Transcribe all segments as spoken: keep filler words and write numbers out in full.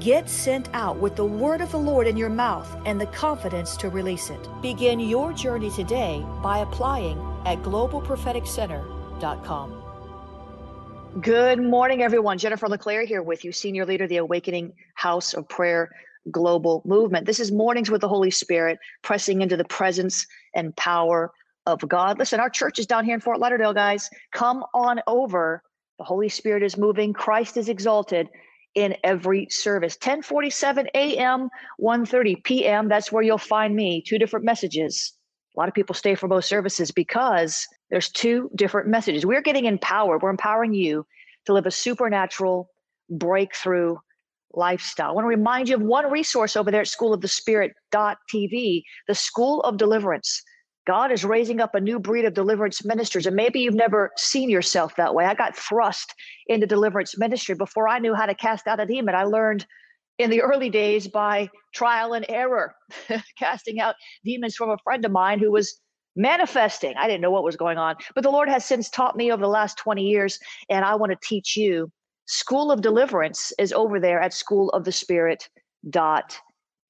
Get sent out with the word of the Lord in your mouth and the confidence to release it. Begin your journey today by applying at global prophetic center dot com. Good morning, everyone. Jennifer LeClaire here with you, Senior Leader of the Awakening House of Prayer Global Movement. This is Mornings with the Holy Spirit, pressing into the presence and power of God. Listen, our church is down here in Fort Lauderdale, guys. Come on over. The Holy Spirit is moving. Christ is exalted in every service. ten forty-seven a m, one thirty p m That's where you'll find me. Two different messages. A lot of people stay for both services because there's two different messages. We're getting empowered. We're empowering you to live a supernatural breakthrough lifestyle. I want to remind you of one resource over there at school of the spirit dot t v, the School of Deliverance. God is raising up a new breed of deliverance ministers, and maybe you've never seen yourself that way. I got thrust into deliverance ministry before I knew how to cast out a demon. I learned in the early days by trial and error, casting out demons from a friend of mine who was manifesting. I didn't know what was going on, but the Lord has since taught me over the last twenty years, and I want to teach you. School of Deliverance is over there at school of the spirit dot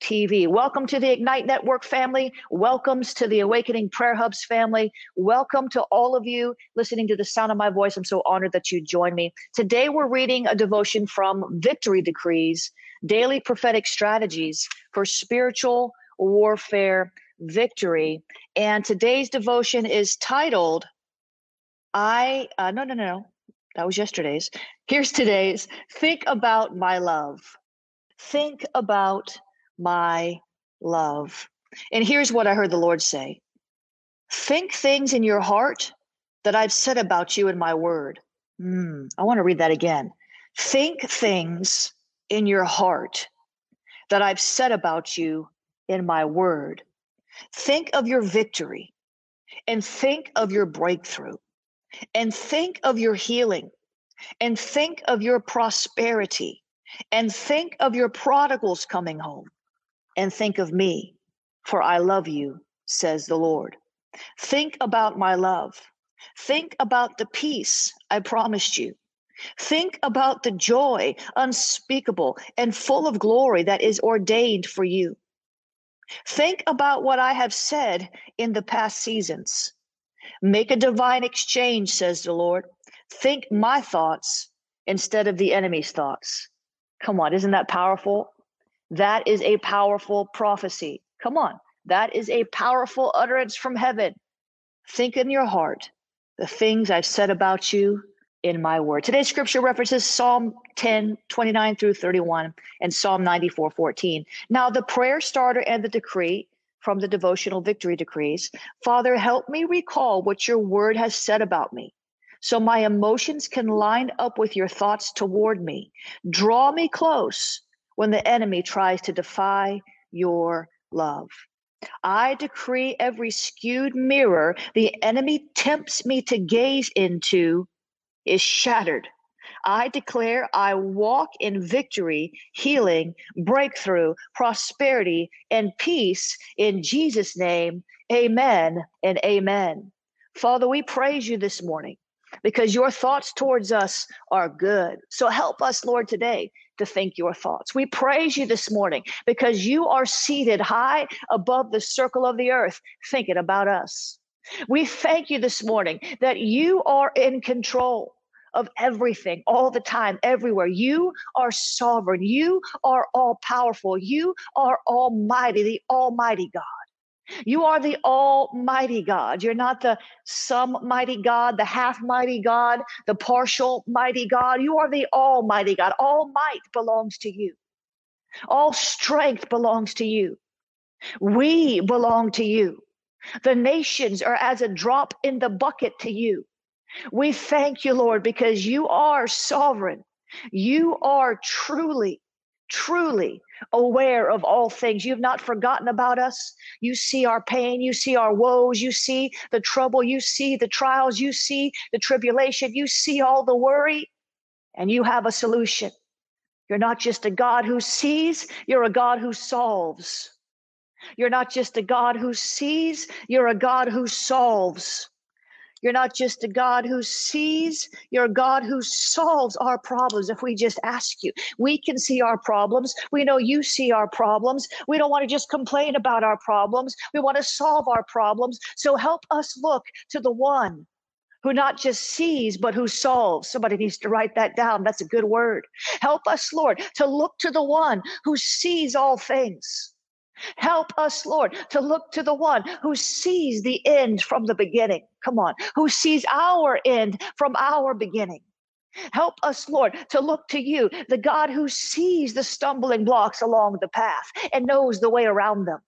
t v. Welcome to the Ignite Network family. Welcomes to the Awakening Prayer Hubs family. Welcome to all of you listening to the sound of my voice. I'm so honored that you join me. Today we're reading a devotion from Victory Decrees, Daily Prophetic Strategies for Spiritual Warfare Victory. And today's devotion is titled, I, uh, no, no, no, no, that was yesterday's. Here's today's. Think about my love. Think about my love. And here's what I heard the Lord say. Think things in your heart that I've said about you in my word. Mm, I want to read that again. Think things in your heart that I've said about you in my word. Think of your victory, and think of your breakthrough, and think of your healing, and think of your prosperity, and think of your prodigals coming home, and think of me, for I love you, says the Lord. Think about my love. Think about the peace I promised you. Think about the joy unspeakable and full of glory that is ordained for you. Think about what I have said in the past seasons. Make a divine exchange, says the Lord. Think my thoughts instead of the enemy's thoughts. Come on, isn't that powerful? That is a powerful prophecy. Come on, that is a powerful utterance from heaven. Think in your heart the things I've said about you in my word. Today's scripture references Psalm ten, twenty-nine through thirty-one and Psalm ninety-four, fourteen. Now the prayer starter and the decree from the devotional Victory Decrees. Father, help me recall what your word has said about me, so my emotions can line up with your thoughts toward me. Draw me close when the enemy tries to defy your love. I decree every skewed mirror the enemy tempts me to gaze into is shattered. I declare I walk in victory, healing, breakthrough, prosperity, and peace in Jesus' name. Amen and amen. Father, we praise you this morning because your thoughts towards us are good. So help us, Lord, today to think your thoughts. We praise you this morning because you are seated high above the circle of the earth, thinking about us. We thank you this morning that you are in control of everything, all the time, everywhere. You are sovereign. You are all powerful. You are almighty, the almighty God. You are the almighty God. You're not the some mighty God, the half mighty God, the partial mighty God. You are the almighty God. All might belongs to you. All strength belongs to you. We belong to you. The nations are as a drop in the bucket to you. We thank you, Lord, because you are sovereign. You are truly, truly aware of all things. You've not forgotten about us. You see our pain. You see our woes. You see the trouble. You see the trials. You see the tribulation. You see all the worry, and you have a solution. You're not just a God who sees. You're a God who solves. You're not just a God who sees. You're a God who solves. You're not just a God who sees, you're a God who solves our problems if we just ask you. We can see our problems. We know you see our problems. We don't want to just complain about our problems. We want to solve our problems. So help us look to the one who not just sees, but who solves. Somebody needs to write that down. That's a good word. Help us, Lord, to look to the one who sees all things. Help us, Lord, to look to the one who sees the end from the beginning. Come on, who sees our end from our beginning. Help us, Lord, to look to you, the God who sees the stumbling blocks along the path and knows the way around them.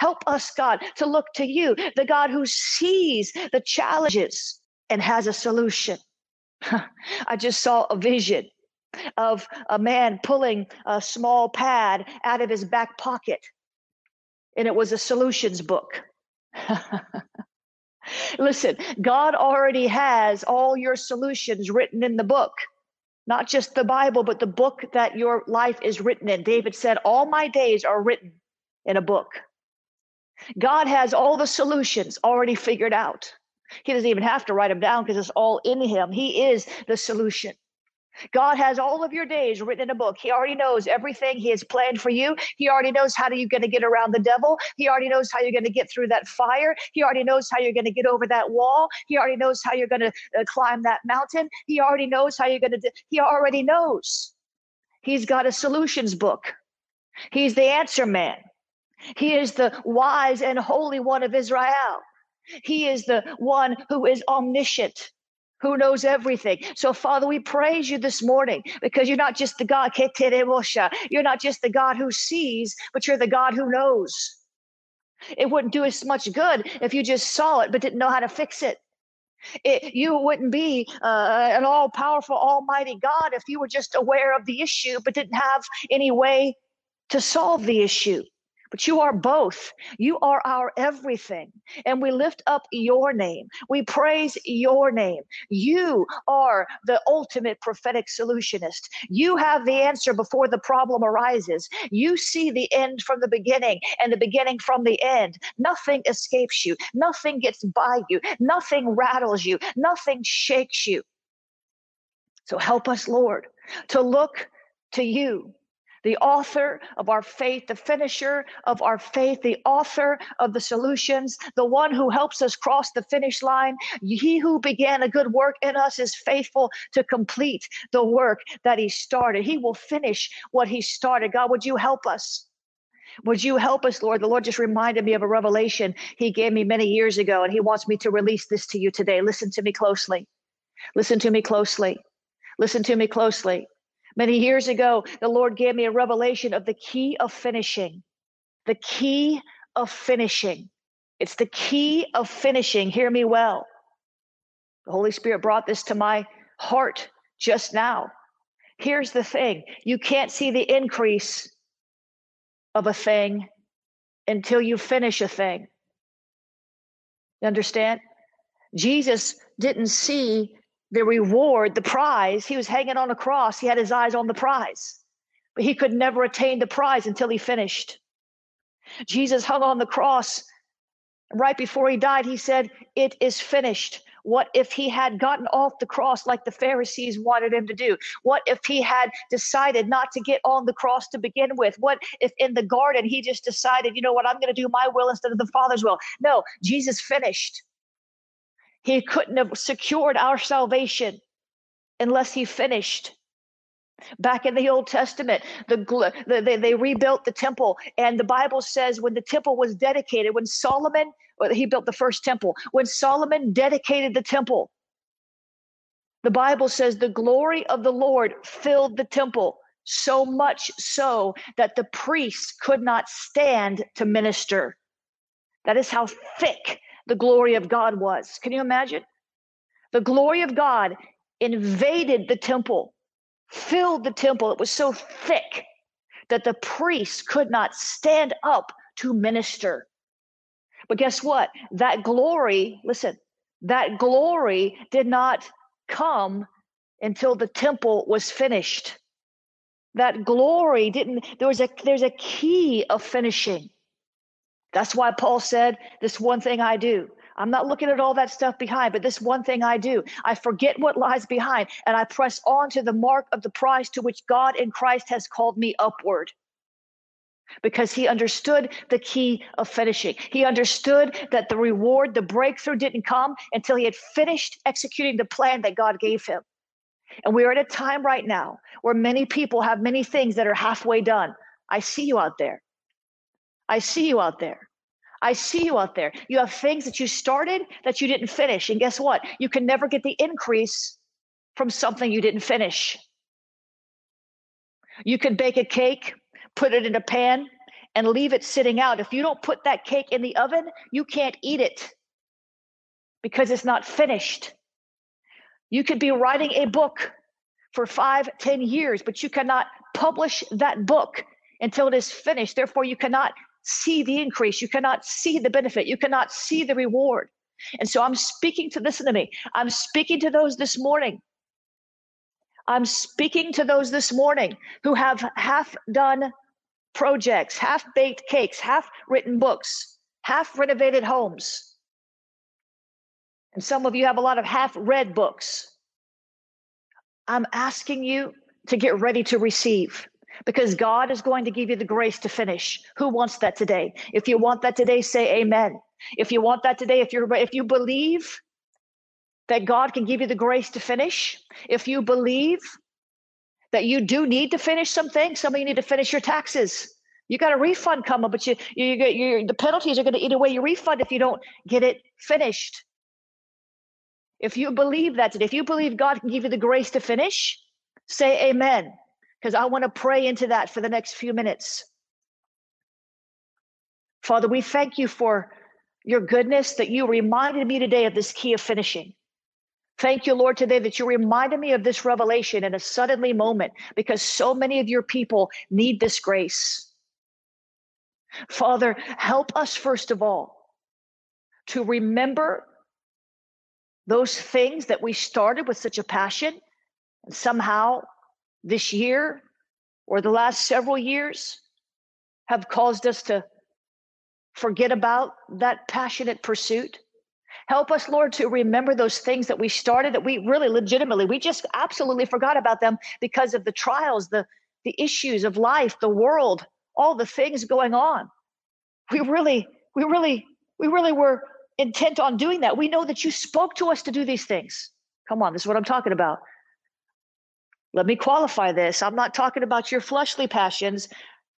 Help us, God, to look to you, the God who sees the challenges and has a solution. I just saw a vision of a man pulling a small pad out of his back pocket. And it was a solutions book. Listen, God already has all your solutions written in the book, not just the Bible, but the book that your life is written in. David said, all my days are written in a book. God has all the solutions already figured out. He doesn't even have to write them down because it's all in him. He is the solution. God has all of your days written in a book. He already knows everything he has planned for you. He already knows how you're going to get around the devil. He already knows how you're going to get through that fire. He already knows how you're going to get over that wall. He already knows how you're going to uh, climb that mountain. He already knows how you're going to, d- he already knows. He's got a solutions book. He's the answer man. He is the wise and holy one of Israel. He is the one who is omniscient, who knows everything. So, Father, we praise you this morning because you're not just the God, you're not just the God who sees, but you're the God who knows. It wouldn't do as much good if you just saw it but didn't know how to fix it. It you wouldn't be uh, an all-powerful, almighty God if you were just aware of the issue but didn't have any way to solve the issue. But you are both. You are our everything. And we lift up your name. We praise your name. You are the ultimate prophetic solutionist. You have the answer before the problem arises. You see the end from the beginning and the beginning from the end. Nothing escapes you. Nothing gets by you. Nothing rattles you. Nothing shakes you. So help us, Lord, to look to you, the author of our faith, the finisher of our faith, the author of the solutions, the one who helps us cross the finish line. He who began a good work in us is faithful to complete the work that he started. He will finish what he started. God, would you help us? Would you help us, Lord? The Lord just reminded me of a revelation he gave me many years ago, and he wants me to release this to you today. Listen to me closely. Listen to me closely. Listen to me closely. Many years ago, the Lord gave me a revelation of the key of finishing, the key of finishing. It's the key of finishing. Hear me well. The Holy Spirit brought this to my heart just now. Here's the thing. You can't see the increase of a thing until you finish a thing. You understand? Jesus didn't see the reward, the prize. He was hanging on a cross. He had his eyes on the prize, but he could never attain the prize until he finished. Jesus hung on the cross. Right before he died, he said, "It is finished." What if he had gotten off the cross like the Pharisees wanted him to do? What if he had decided not to get on the cross to begin with? What if in the garden he just decided, you know what, I'm going to do my will instead of the Father's will? No, Jesus finished. He couldn't have secured our salvation unless he finished. Back in the Old Testament, the, the they, they rebuilt the temple, and the Bible says when the temple was dedicated, when Solomon, well, he built the first temple, when Solomon dedicated the temple, the Bible says the glory of the Lord filled the temple, so much so that the priests could not stand to minister. That is how thick the glory of God was. Can you imagine? The glory of God invaded the temple, filled the temple. It was so thick that the priests could not stand up to minister. But guess what? That glory, listen, that glory did not come until the temple was finished. That glory didn't, there was a, there's a key of finishing. That's why Paul said, this one thing I do. I'm not looking at all that stuff behind, but this one thing I do. I forget what lies behind, and I press on to the mark of the prize to which God in Christ has called me upward. Because he understood the key of finishing. He understood that the reward, the breakthrough didn't come until he had finished executing the plan that God gave him. And we are at a time right now where many people have many things that are halfway done. I see you out there. I see you out there. I see you out there. You have things that you started that you didn't finish. And guess what? You can never get the increase from something you didn't finish. You can bake a cake, put it in a pan, and leave it sitting out. If you don't put that cake in the oven, you can't eat it because it's not finished. You could be writing a book for five, ten years, but you cannot publish that book until it is finished. Therefore, you cannot see the increase. You cannot see the benefit. You cannot see the reward. And so I'm speaking to, listen to me, I'm speaking to those this morning. I'm speaking to those this morning who have half-done projects, half-baked cakes, half-written books, half-renovated homes. And some of you have a lot of half-read books. I'm asking you to get ready to receive, because God is going to give you the grace to finish. Who wants that today? If you want that today, say amen. If you want that today, if you're, if you believe that God can give you the grace to finish, if you believe that you do need to finish something, some of you need to finish your taxes. You got a refund coming, but you, you, you, you the penalties are going to eat away your refund if you don't get it finished. If you believe that today, if you believe God can give you the grace to finish, say amen. Because I want to pray into that for the next few minutes. Father, we thank you for your goodness, that you reminded me today of this key of finishing. Thank you, Lord, today that you reminded me of this revelation in a suddenly moment, because so many of your people need this grace. Father, help us, first of all, to remember those things that we started with such a passion, and somehow this year or the last several years have caused us to forget about that passionate pursuit. Help us, Lord, to remember those things that we started that we really legitimately, we just absolutely forgot about them because of the trials, the, the issues of life, the world, all the things going on. We really, we really, we really were intent on doing that. We know that you spoke to us to do these things. Come on, this is what I'm talking about. Let me qualify this. I'm not talking about your fleshly passions,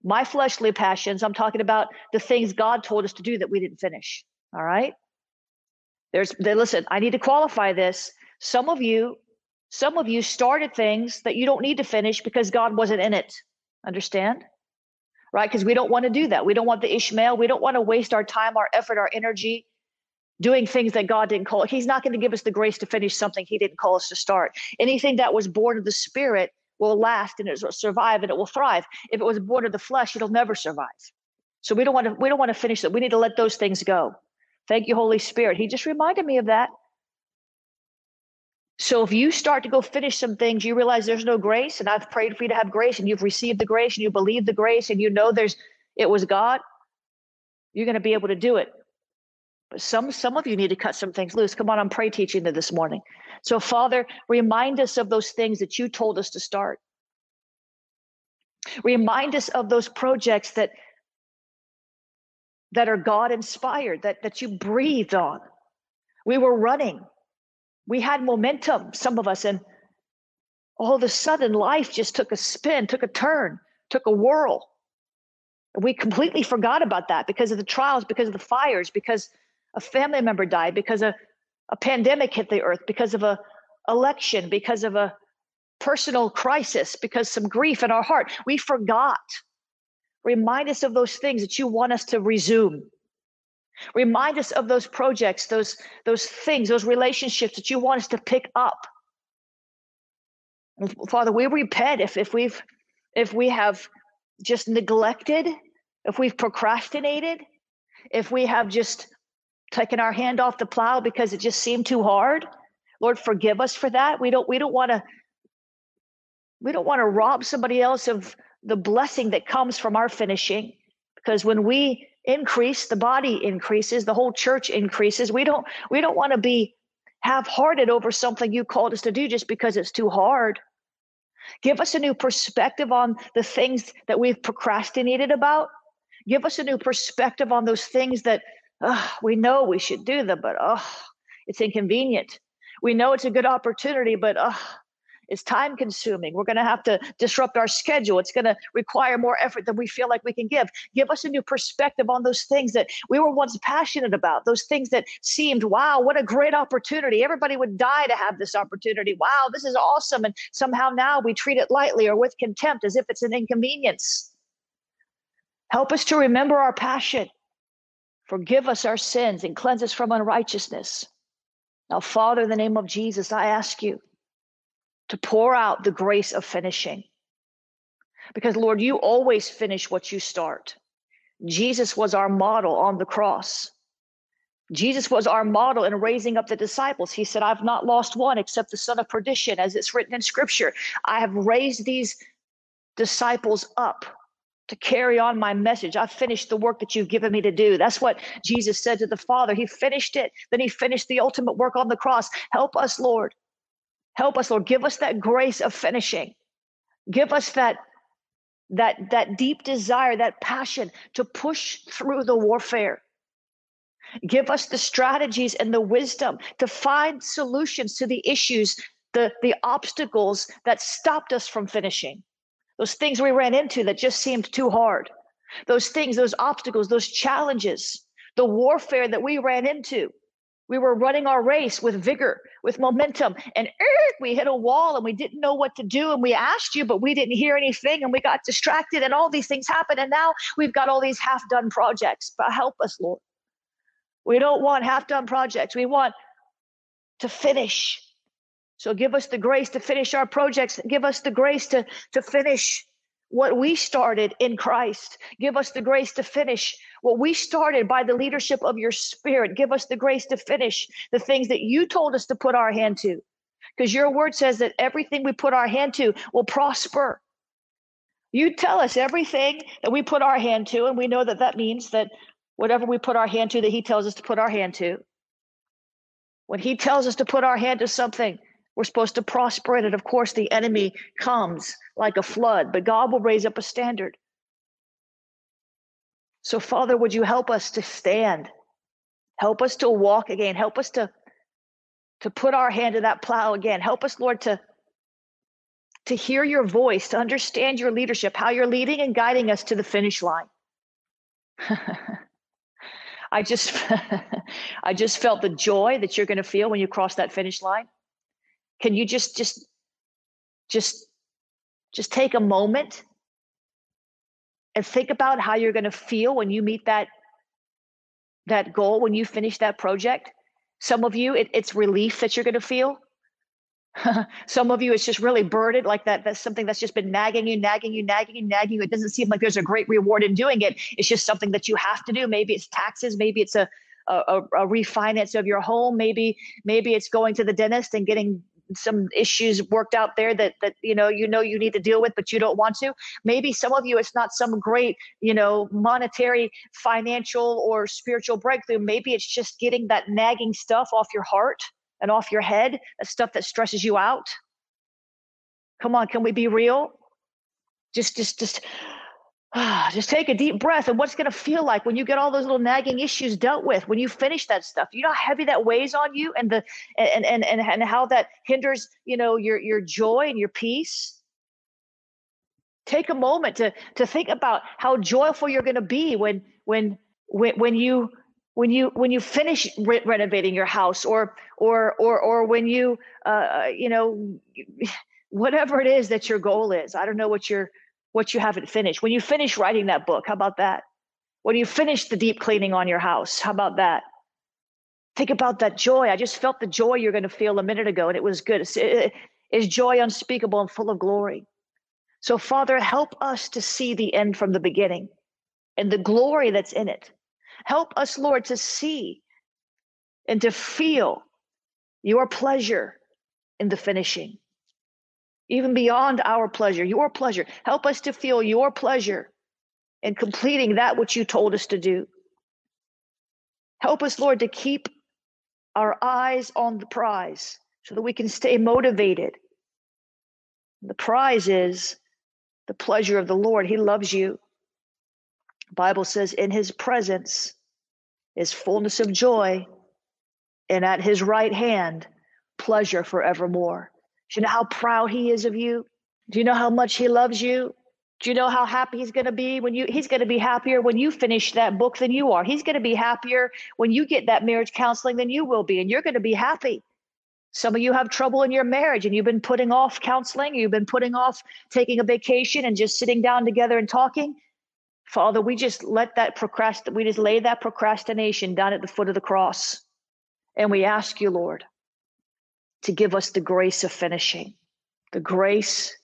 my fleshly passions. I'm talking about the things God told us to do that we didn't finish. All right? There's, listen, I need to qualify this. Some of you, some of you started things that you don't need to finish because God wasn't in it. Understand? Right? Because we don't want to do that. We don't want the Ishmael. We don't want to waste our time, our effort, our energy doing things that God didn't call. He's not going to give us the grace to finish something he didn't call us to start. Anything that was born of the spirit will last, and it will survive, and it will thrive. If it was born of the flesh, it'll never survive. So we don't want to, we don't want to finish that. We need to let those things go. Thank you, Holy Spirit. He just reminded me of that. So if you start to go finish some things, you realize there's no grace, and I've prayed for you to have grace, and you've received the grace, and you believe the grace, and you know there's it was God, you're going to be able to do it. But some some of you need to cut some things loose. Come on, I'm pray teaching this morning. So Father, remind us of those things that you told us to start. Remind us of those projects that that are God-inspired, that, that you breathed on. We were running. We had momentum, some of us, and all of a sudden life just took a spin, took a turn, took a whirl. We completely forgot about that because of the trials, because of the fires, because a family member died, because a, a pandemic hit the earth, because of an election, because of a personal crisis, because some grief in our heart. We forgot. Remind us of those things that you want us to resume. Remind us of those projects, those, those things, those relationships that you want us to pick up. And Father, we repent if, if we've if we have just neglected, if we've procrastinated, if we have just taken our hand off the plow because it just seemed too hard. Lord, forgive us for that. We don't we don't want to we don't want to rob somebody else of the blessing that comes from our finishing, because when we increase, the body increases, the whole church increases. We don't we don't want to be half-hearted over something you called us to do just because it's too hard. Give us a new perspective on the things that we've procrastinated about. Give us a new perspective on those things that uh, we know we should do them, but uh, it's inconvenient. We know it's a good opportunity, but uh, it's time-consuming. We're going to have to disrupt our schedule. It's going to require more effort than we feel like we can give. Give us a new perspective on those things that we were once passionate about, those things that seemed, wow, what a great opportunity. Everybody would die to have this opportunity. Wow, this is awesome. And somehow now we treat it lightly or with contempt as if it's an inconvenience. Help us to remember our passion. Forgive us our sins and cleanse us from unrighteousness. Now, Father, in the name of Jesus, I ask you to pour out the grace of finishing. Because, Lord, you always finish what you start. Jesus was our model on the cross. Jesus was our model in raising up the disciples. He said, I've not lost one except the son of perdition, as it's written in Scripture. I have raised these disciples up to carry on my message. I've finished the work that you've given me to do. That's what Jesus said to the Father. He finished it. Then he finished the ultimate work on the cross. Help us, Lord. Help us, Lord. Give us that grace of finishing. Give us that, that, that deep desire, that passion to push through the warfare. Give us the strategies and the wisdom to find solutions to the issues, the, the obstacles that stopped us from finishing. Those things we ran into that just seemed too hard. Those things, those obstacles, those challenges, the warfare that we ran into. We were running our race with vigor, with momentum, and er, we hit a wall and we didn't know what to do, and we asked you, but we didn't hear anything, and we got distracted, and all these things happened, and now we've got all these half-done projects. But help us, Lord. We don't want half-done projects. We want to finish. So give us the grace to finish our projects. Give us the grace to, to finish what we started in Christ. Give us the grace to finish what we started by the leadership of your Spirit. Give us the grace to finish the things that you told us to put our hand to, because your word says that everything we put our hand to will prosper. You tell us everything that we put our hand to, and we know that that means that whatever we put our hand to, that he tells us to put our hand to. When he tells us to put our hand to something, we're supposed to prosper in it. Of course, the enemy comes like a flood, but God will raise up a standard. So, Father, would you help us to stand? Help us to walk again. Help us to, to put our hand to that plow again. Help us, Lord, to, to hear your voice, to understand your leadership, how you're leading and guiding us to the finish line. I just, I just felt the joy that you're going to feel when you cross that finish line. Can you just, just, just, just take a moment and think about how you're going to feel when you meet that, that goal, when you finish that project? Some of you, it, it's relief that you're going to feel. Some of you, it's just really burdened, like that. That's something that's just been nagging you, nagging you, nagging you, nagging you. It doesn't seem like there's a great reward in doing it. It's just something that you have to do. Maybe it's taxes. Maybe it's a, a, a refinance of your home. Maybe, maybe it's going to the dentist and getting some issues worked out there that, that, you know, you know, you need to deal with, but you don't want to. Maybe some of you, it's not some great, you know, monetary, financial, or spiritual breakthrough. Maybe it's just getting that nagging stuff off your heart and off your head, that stuff that stresses you out. Come on, can we be real? Just, just, just, ah, just take a deep breath. And what's going to feel like when you get all those little nagging issues dealt with, when you finish that stuff? You know how heavy that weighs on you, and the and and and and how that hinders, you know, your your joy and your peace. Take a moment to to think about how joyful you're going to be when when when when you. When you when you finish re- renovating your house, or or or or when you uh, you know, whatever it is that your goal is, I don't know what your what you haven't finished. When you finish writing that book, how about that? When you finish the deep cleaning on your house, how about that? Think about that joy. I just felt the joy you're going to feel a minute ago, and it was good. It's, it, it's joy unspeakable and full of glory. So, Father, help us to see the end from the beginning, and the glory that's in it. Help us, Lord, to see and to feel your pleasure in the finishing, even beyond our pleasure, your pleasure. Help us to feel your pleasure in completing that which you told us to do. Help us, Lord, to keep our eyes on the prize so that we can stay motivated. The prize is the pleasure of the Lord. He loves you. Bible says in his presence is fullness of joy, and at his right hand, pleasure forevermore. Do you know how proud he is of you? Do you know how much he loves you? Do you know how happy he's going to be when you, he's going to be happier when you finish that book than you are. He's going to be happier when you get that marriage counseling than you will be, and you're going to be happy. Some of you have trouble in your marriage, and you've been putting off counseling. You've been putting off taking a vacation and just sitting down together and talking. Father, we just let that procrast- we just lay that procrastination down at the foot of the cross. And we ask you, Lord, to give us the grace of finishing, the grace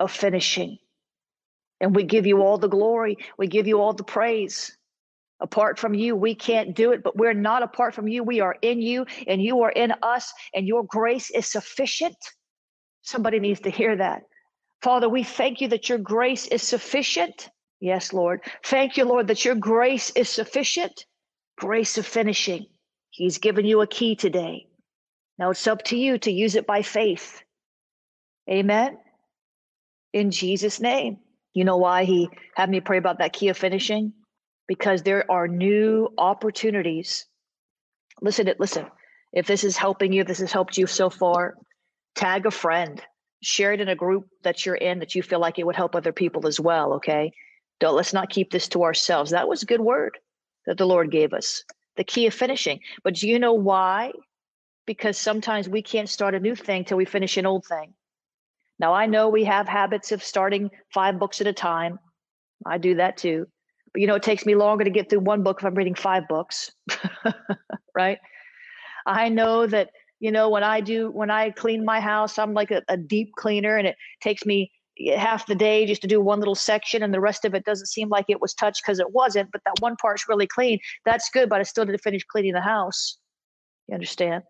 of finishing. And we give you all the glory. We give you all the praise. Apart from you, we can't do it, but we're not apart from you. We are in you, and you are in us, and your grace is sufficient. Somebody needs to hear that. Father, we thank you that your grace is sufficient. Yes, Lord. Thank you, Lord, that your grace is sufficient. Grace of finishing. He's given you a key today. Now it's up to you to use it by faith. Amen. In Jesus' name. You know why he had me pray about that key of finishing? Because there are new opportunities. Listen, listen. If this is helping you, if this has helped you so far, tag a friend. Share it in a group that you're in that you feel like it would help other people as well, okay? Don't, let's not keep this to ourselves. That was a good word that the Lord gave us, the key of finishing. But do you know why? Because sometimes we can't start a new thing till we finish an old thing. Now, I know we have habits of starting five books at a time. I do that too. But, you know, it takes me longer to get through one book if I'm reading five books, right? I know that, you know, when I do, when I clean my house, I'm like a, a deep cleaner, and it takes me half the day just to do one little section, and the rest of it doesn't seem like it was touched because it wasn't, but that one part's really clean. That's good, but I still didn't finish cleaning the house. You understand?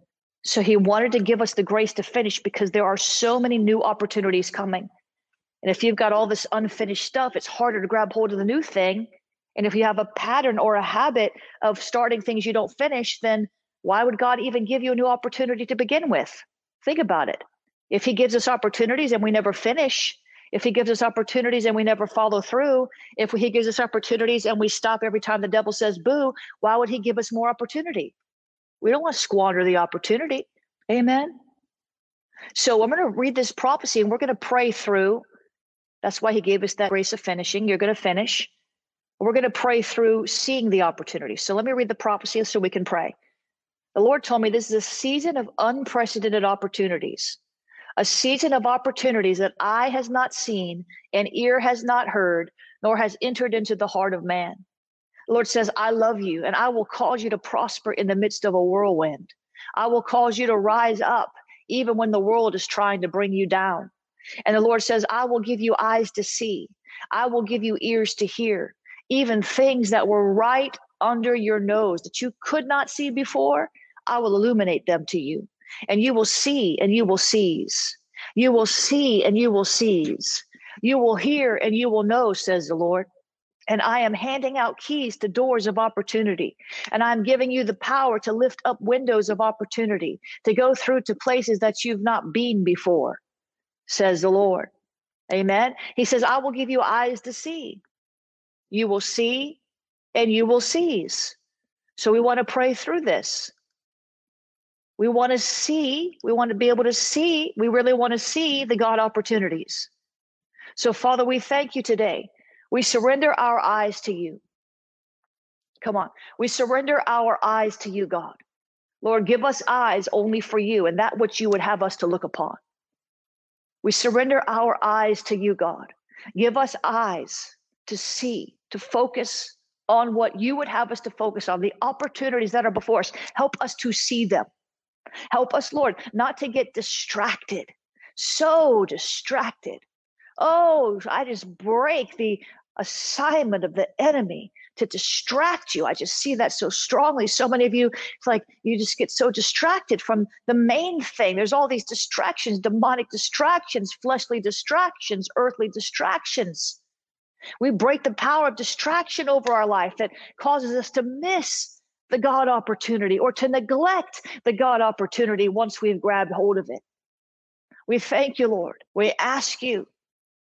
So he wanted to give us the grace to finish because there are so many new opportunities coming. And if you've got all this unfinished stuff, it's harder to grab hold of the new thing. And if you have a pattern or a habit of starting things you don't finish, then why would God even give you a new opportunity to begin with? Think about it. If he gives us opportunities and we never finish, if he gives us opportunities and we never follow through, if he gives us opportunities and we stop every time the devil says boo, why would he give us more opportunity? We don't want to squander the opportunity. Amen. So I'm going to read this prophecy, and we're going to pray through. That's why he gave us that grace of finishing. You're going to finish. We're going to pray through seeing the opportunity. So let me read the prophecy so we can pray. The Lord told me this is a season of unprecedented opportunities. A season of opportunities that eye has not seen, and ear has not heard, nor has entered into the heart of man. The Lord says, I love you, and I will cause you to prosper in the midst of a whirlwind. I will cause you to rise up, even when the world is trying to bring you down. And the Lord says, I will give you eyes to see. I will give you ears to hear, even things that were right under your nose that you could not see before. I will illuminate them to you. and you will see and you will seize. You will see and you will seize. You will hear and you will know, says the Lord. And I am handing out keys to doors of opportunity. And I'm giving you the power to lift up windows of opportunity, to go through to places that you've not been before, says the Lord. Amen. He says, I will give you eyes to see. You will see and you will seize. So we want to pray through this. We want to see. We want to be able to see. We really want to see the God opportunities. So, Father, we thank you today. We surrender our eyes to you. Come on. We surrender our eyes to you, God. Lord, give us eyes only for you and that which you would have us to look upon. We surrender our eyes to you, God. Give us eyes to see, to focus on what you would have us to focus on, the opportunities that are before us. Help us to see them. Help us, Lord, not to get distracted, so distracted. Oh, I just break the assignment of the enemy to distract you. I just see that so strongly. So many of you, it's like you just get so distracted from the main thing. There's all these distractions, demonic distractions, fleshly distractions, earthly distractions. We break the power of distraction over our life that causes us to miss the God opportunity or to neglect the God opportunity once we've grabbed hold of it. We thank you, Lord. We ask you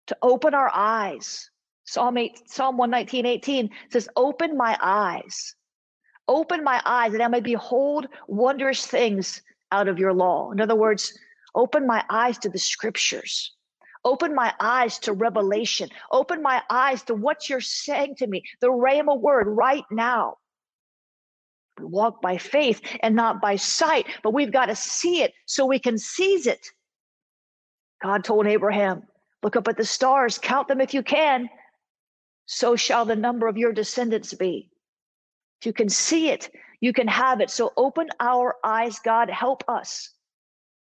to open our eyes. Psalm eight, Psalm one nineteen, eighteen says, open my eyes, open my eyes that I may behold wondrous things out of your law. In other words, open my eyes to the scriptures. Open my eyes to revelation. Open my eyes to what you're saying to me, the Rhema word right now. We walk by faith and not by sight, but we've got to see it so we can seize it. God told Abraham, look up at the stars, count them if you can. So shall the number of your descendants be. If you can see it, you can have it. So open our eyes, God, help us.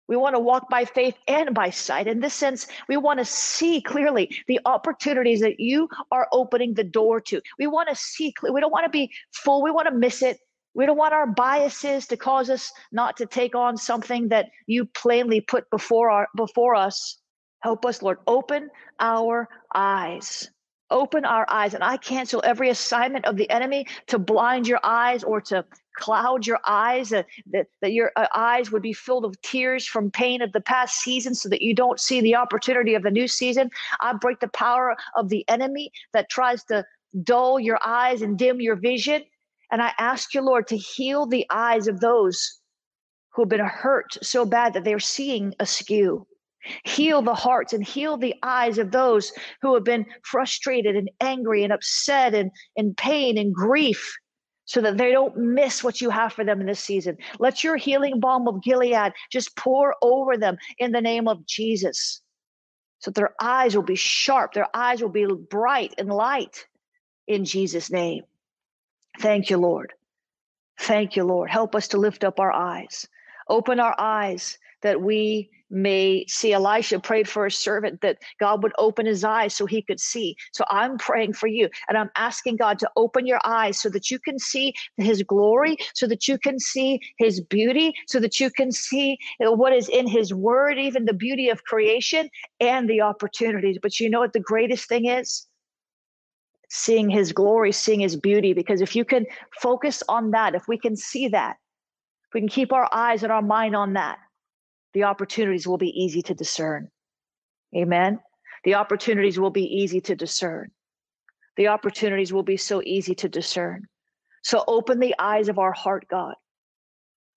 We want to walk by faith and by sight. In this sense, we want to see clearly the opportunities that you are opening the door to. We want to see clearly. We don't want to be full. We want to miss it. We don't want our biases to cause us not to take on something that you plainly put before our, before us. Help us, Lord. Open our eyes. Open our eyes. And I cancel every assignment of the enemy to blind your eyes or to cloud your eyes, uh, that, that your uh, eyes would be filled of tears from pain of the past season so that you don't see the opportunity of the new season. I break the power of the enemy that tries to dull your eyes and dim your vision. And I ask you, Lord, to heal the eyes of those who have been hurt so bad that they're seeing askew. Heal the hearts and heal the eyes of those who have been frustrated and angry and upset and in pain and grief so that they don't miss what you have for them in this season. Let your healing balm of Gilead just pour over them in the name of Jesus so that their eyes will be sharp, their eyes will be bright and light in Jesus' name. Thank you, Lord. Thank you, Lord. Help us to lift up our eyes. Open our eyes that we may see. Elisha prayed for his servant that God would open his eyes so he could see. So I'm praying for you and I'm asking God to open your eyes so that you can see his glory, so that you can see his beauty, so that you can see what is in his word, even the beauty of creation and the opportunities. But you know what the greatest thing is? Seeing his glory, seeing his beauty, because if you can focus on that, if we can see that, if we can keep our eyes and our mind on that, the opportunities will be easy to discern. Amen. The opportunities will be easy to discern. The opportunities will be so easy to discern. So open the eyes of our heart, God.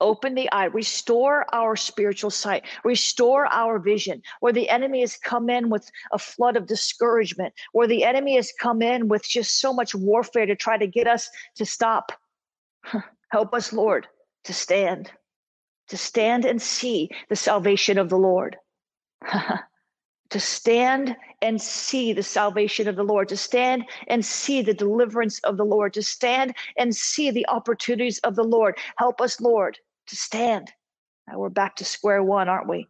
Open the eye, restore our spiritual sight, restore our vision, where the enemy has come in with a flood of discouragement, where the enemy has come in with just so much warfare to try to get us to stop. Help us, Lord, to stand. To stand and see the salvation of the Lord. To stand and see the salvation of the Lord. To stand and see the deliverance of the Lord. To stand and see the opportunities of the Lord. Help us, Lord, to stand. Now we're back to square one, aren't we?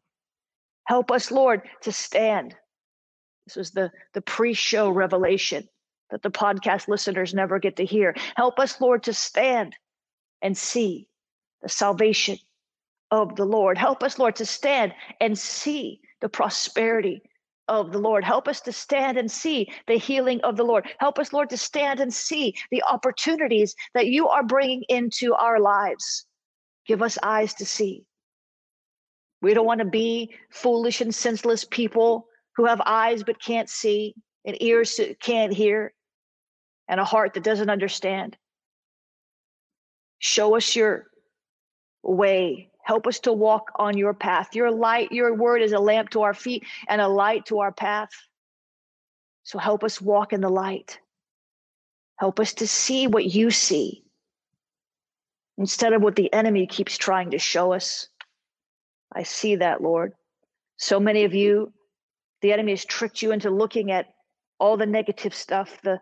Help us, Lord, to stand. This was the, the pre-show revelation that the podcast listeners never get to hear. Help us, Lord, to stand and see the salvation of the Lord. Help us, Lord, to stand and see the prosperity of the Lord. Help us to stand and see the healing of the Lord. Help us, Lord, to stand and see the opportunities that you are bringing into our lives. Give us eyes to see. We don't want to be foolish and senseless people who have eyes but can't see, and ears that can't hear, and a heart that doesn't understand. Show us your way. Help us to walk on your path. Your light, your word is a lamp to our feet and a light to our path. So help us walk in the light. Help us to see what you see instead of what the enemy keeps trying to show us. I see that, Lord. So many of you, the enemy has tricked you into looking at all the negative stuff. The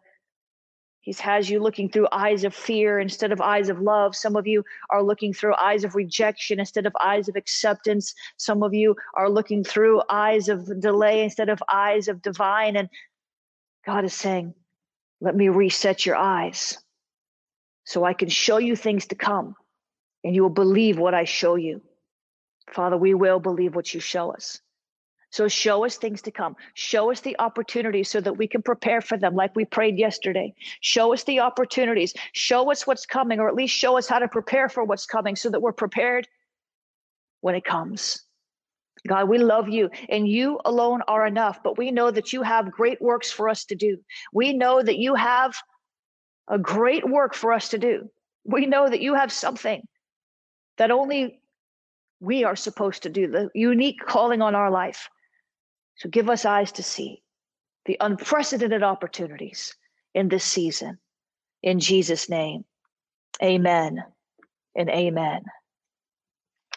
He has you looking through eyes of fear instead of eyes of love. Some of you are looking through eyes of rejection instead of eyes of acceptance. Some of you are looking through eyes of delay instead of eyes of divine. And God is saying, let me reset your eyes so I can show you things to come, and you will believe what I show you. Father, we will believe what you show us. So show us things to come. Show us the opportunities so that we can prepare for them, like we prayed yesterday. Show us the opportunities. Show us what's coming, or at least show us how to prepare for what's coming so that we're prepared when it comes. God, we love you, and you alone are enough, but we know that you have great works for us to do. We know that you have a great work for us to do. We know that you have something that only we are supposed to do, the unique calling on our life. So give us eyes to see the unprecedented opportunities in this season. In Jesus' name, amen and amen.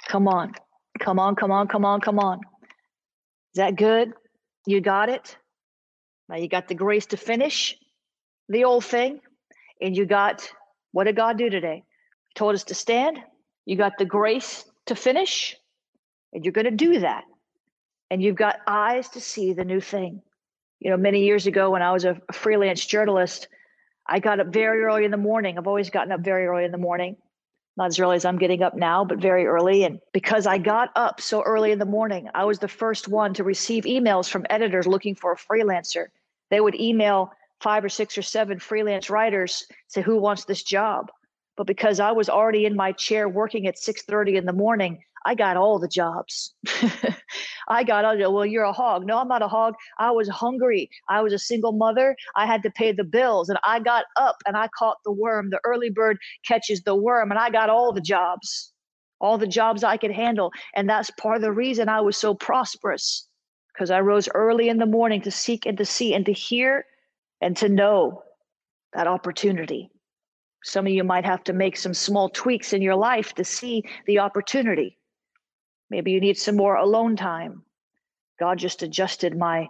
Come on, come on, come on, come on, come on. Is that good? You got it? Now you got the grace to finish the old thing, and you got, what did God do today? He told us to stand. You got the grace to finish, and you're going to do that. And you've got eyes to see the new thing. You know, many years ago when I was a freelance journalist, I got up very early in the morning. I've always gotten up very early in the morning. Not as early as I'm getting up now, but very early. And because I got up so early in the morning, I was the first one to receive emails from editors looking for a freelancer. They would email five or six or seven freelance writers, say, who wants this job? But because I was already in my chair working at six thirty in the morning, I got all the jobs. I got, all, well, you're a hog. No, I'm not a hog. I was hungry. I was a single mother. I had to pay the bills, and I got up and I caught the worm. The early bird catches the worm, and I got all the jobs, all the jobs I could handle. And that's part of the reason I was so prosperous, because I rose early in the morning to seek and to see and to hear and to know that opportunity. Some of you might have to make some small tweaks in your life to see the opportunity. Maybe you need some more alone time. God just adjusted my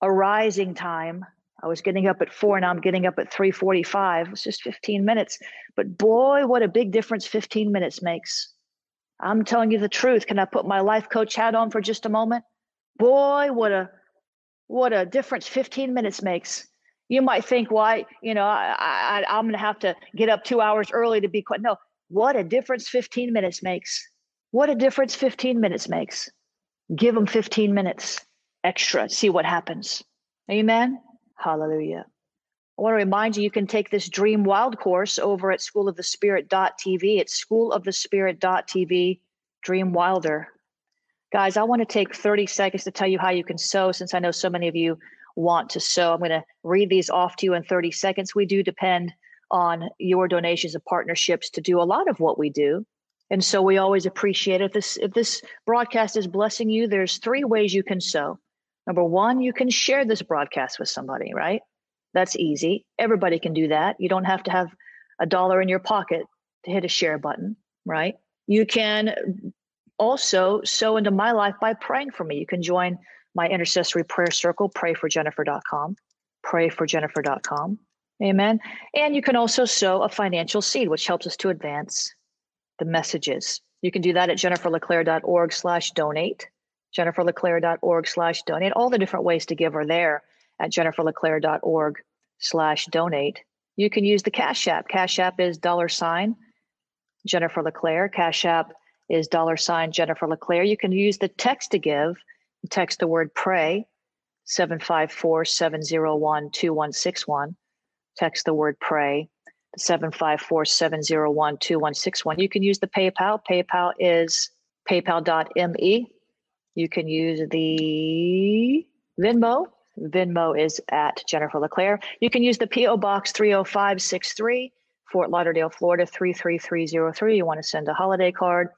arising time. I was getting up at four, and I'm getting up at three forty-five. It's just fifteen minutes. But boy, what a big difference fifteen minutes makes. I'm telling you the truth. Can I put my life coach hat on for just a moment? Boy, what a what a difference fifteen minutes makes. You might think, well, I, you know, I, I, I'm going to have to get up two hours early to be quiet. No, what a difference fifteen minutes makes. What a difference fifteen minutes makes. Give them fifteen minutes extra. See what happens. Amen. Hallelujah. I want to remind you, you can take this Dream Wild course over at school of the spirit dot t v. It's school of the spirit dot t v, Dream Wilder. Guys, I want to take thirty seconds to tell you how you can sow, since I know so many of you want to sow. I'm going to read these off to you in thirty seconds. We do depend on your donations and partnerships to do a lot of what we do. And so we always appreciate it. If this, if this broadcast is blessing you, there's three ways you can sow. Number one, you can share this broadcast with somebody, right? That's easy. Everybody can do that. You don't have to have a dollar in your pocket to hit a share button, right? You can also sow into my life by praying for me. You can join my intercessory prayer circle, pray for jennifer dot com, pray for jennifer dot com. Amen. And you can also sow a financial seed, which helps us to advance the messages. You can do that at jennifer leclair dot org slash donate, jennifer leclair dot org slash donate. All the different ways to give are there at jennifer leclair dot org slash donate. You can use the Cash App. Cash App is dollar sign Jennifer LeClaire. Cash App is dollar sign Jennifer LeClaire. You can use the text to give. Text the word pray, seven five four, seven zero one, two one six one. Text the word pray, seven five four, seven zero one, two one six one. You can use the PayPal. PayPal is paypal dot me. You can use the Venmo. Venmo is at Jennifer LeClaire. You can use the P O Box three oh five six three, Fort Lauderdale, Florida three three three zero three. You want to send a holiday card,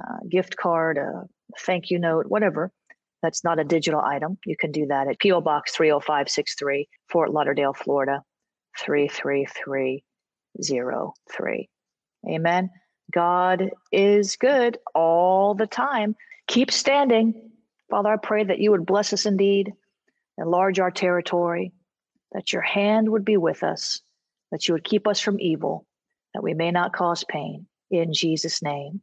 a gift card, a thank you note, whatever. That's not a digital item. You can do that at P O Box three oh five six three, Fort Lauderdale, Florida three three three zero three. Amen. God is good all the time. Keep standing. Father, I pray that you would bless us indeed, enlarge our territory, that your hand would be with us, that you would keep us from evil, that we may not cause pain. In Jesus' name,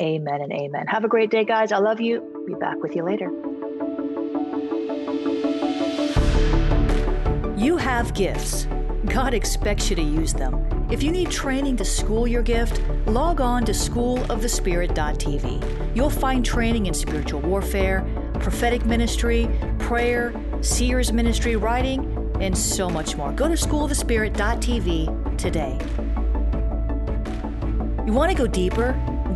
amen and amen. Have a great day, guys. I love you. Be back with you later. You have gifts. God expects you to use them. If you need training to school your gift, log on to school of the spirit dot t v. You'll find training in spiritual warfare, prophetic ministry, prayer, seers ministry, writing, and so much more. Go to school of the spirit dot t v today. You want to go deeper?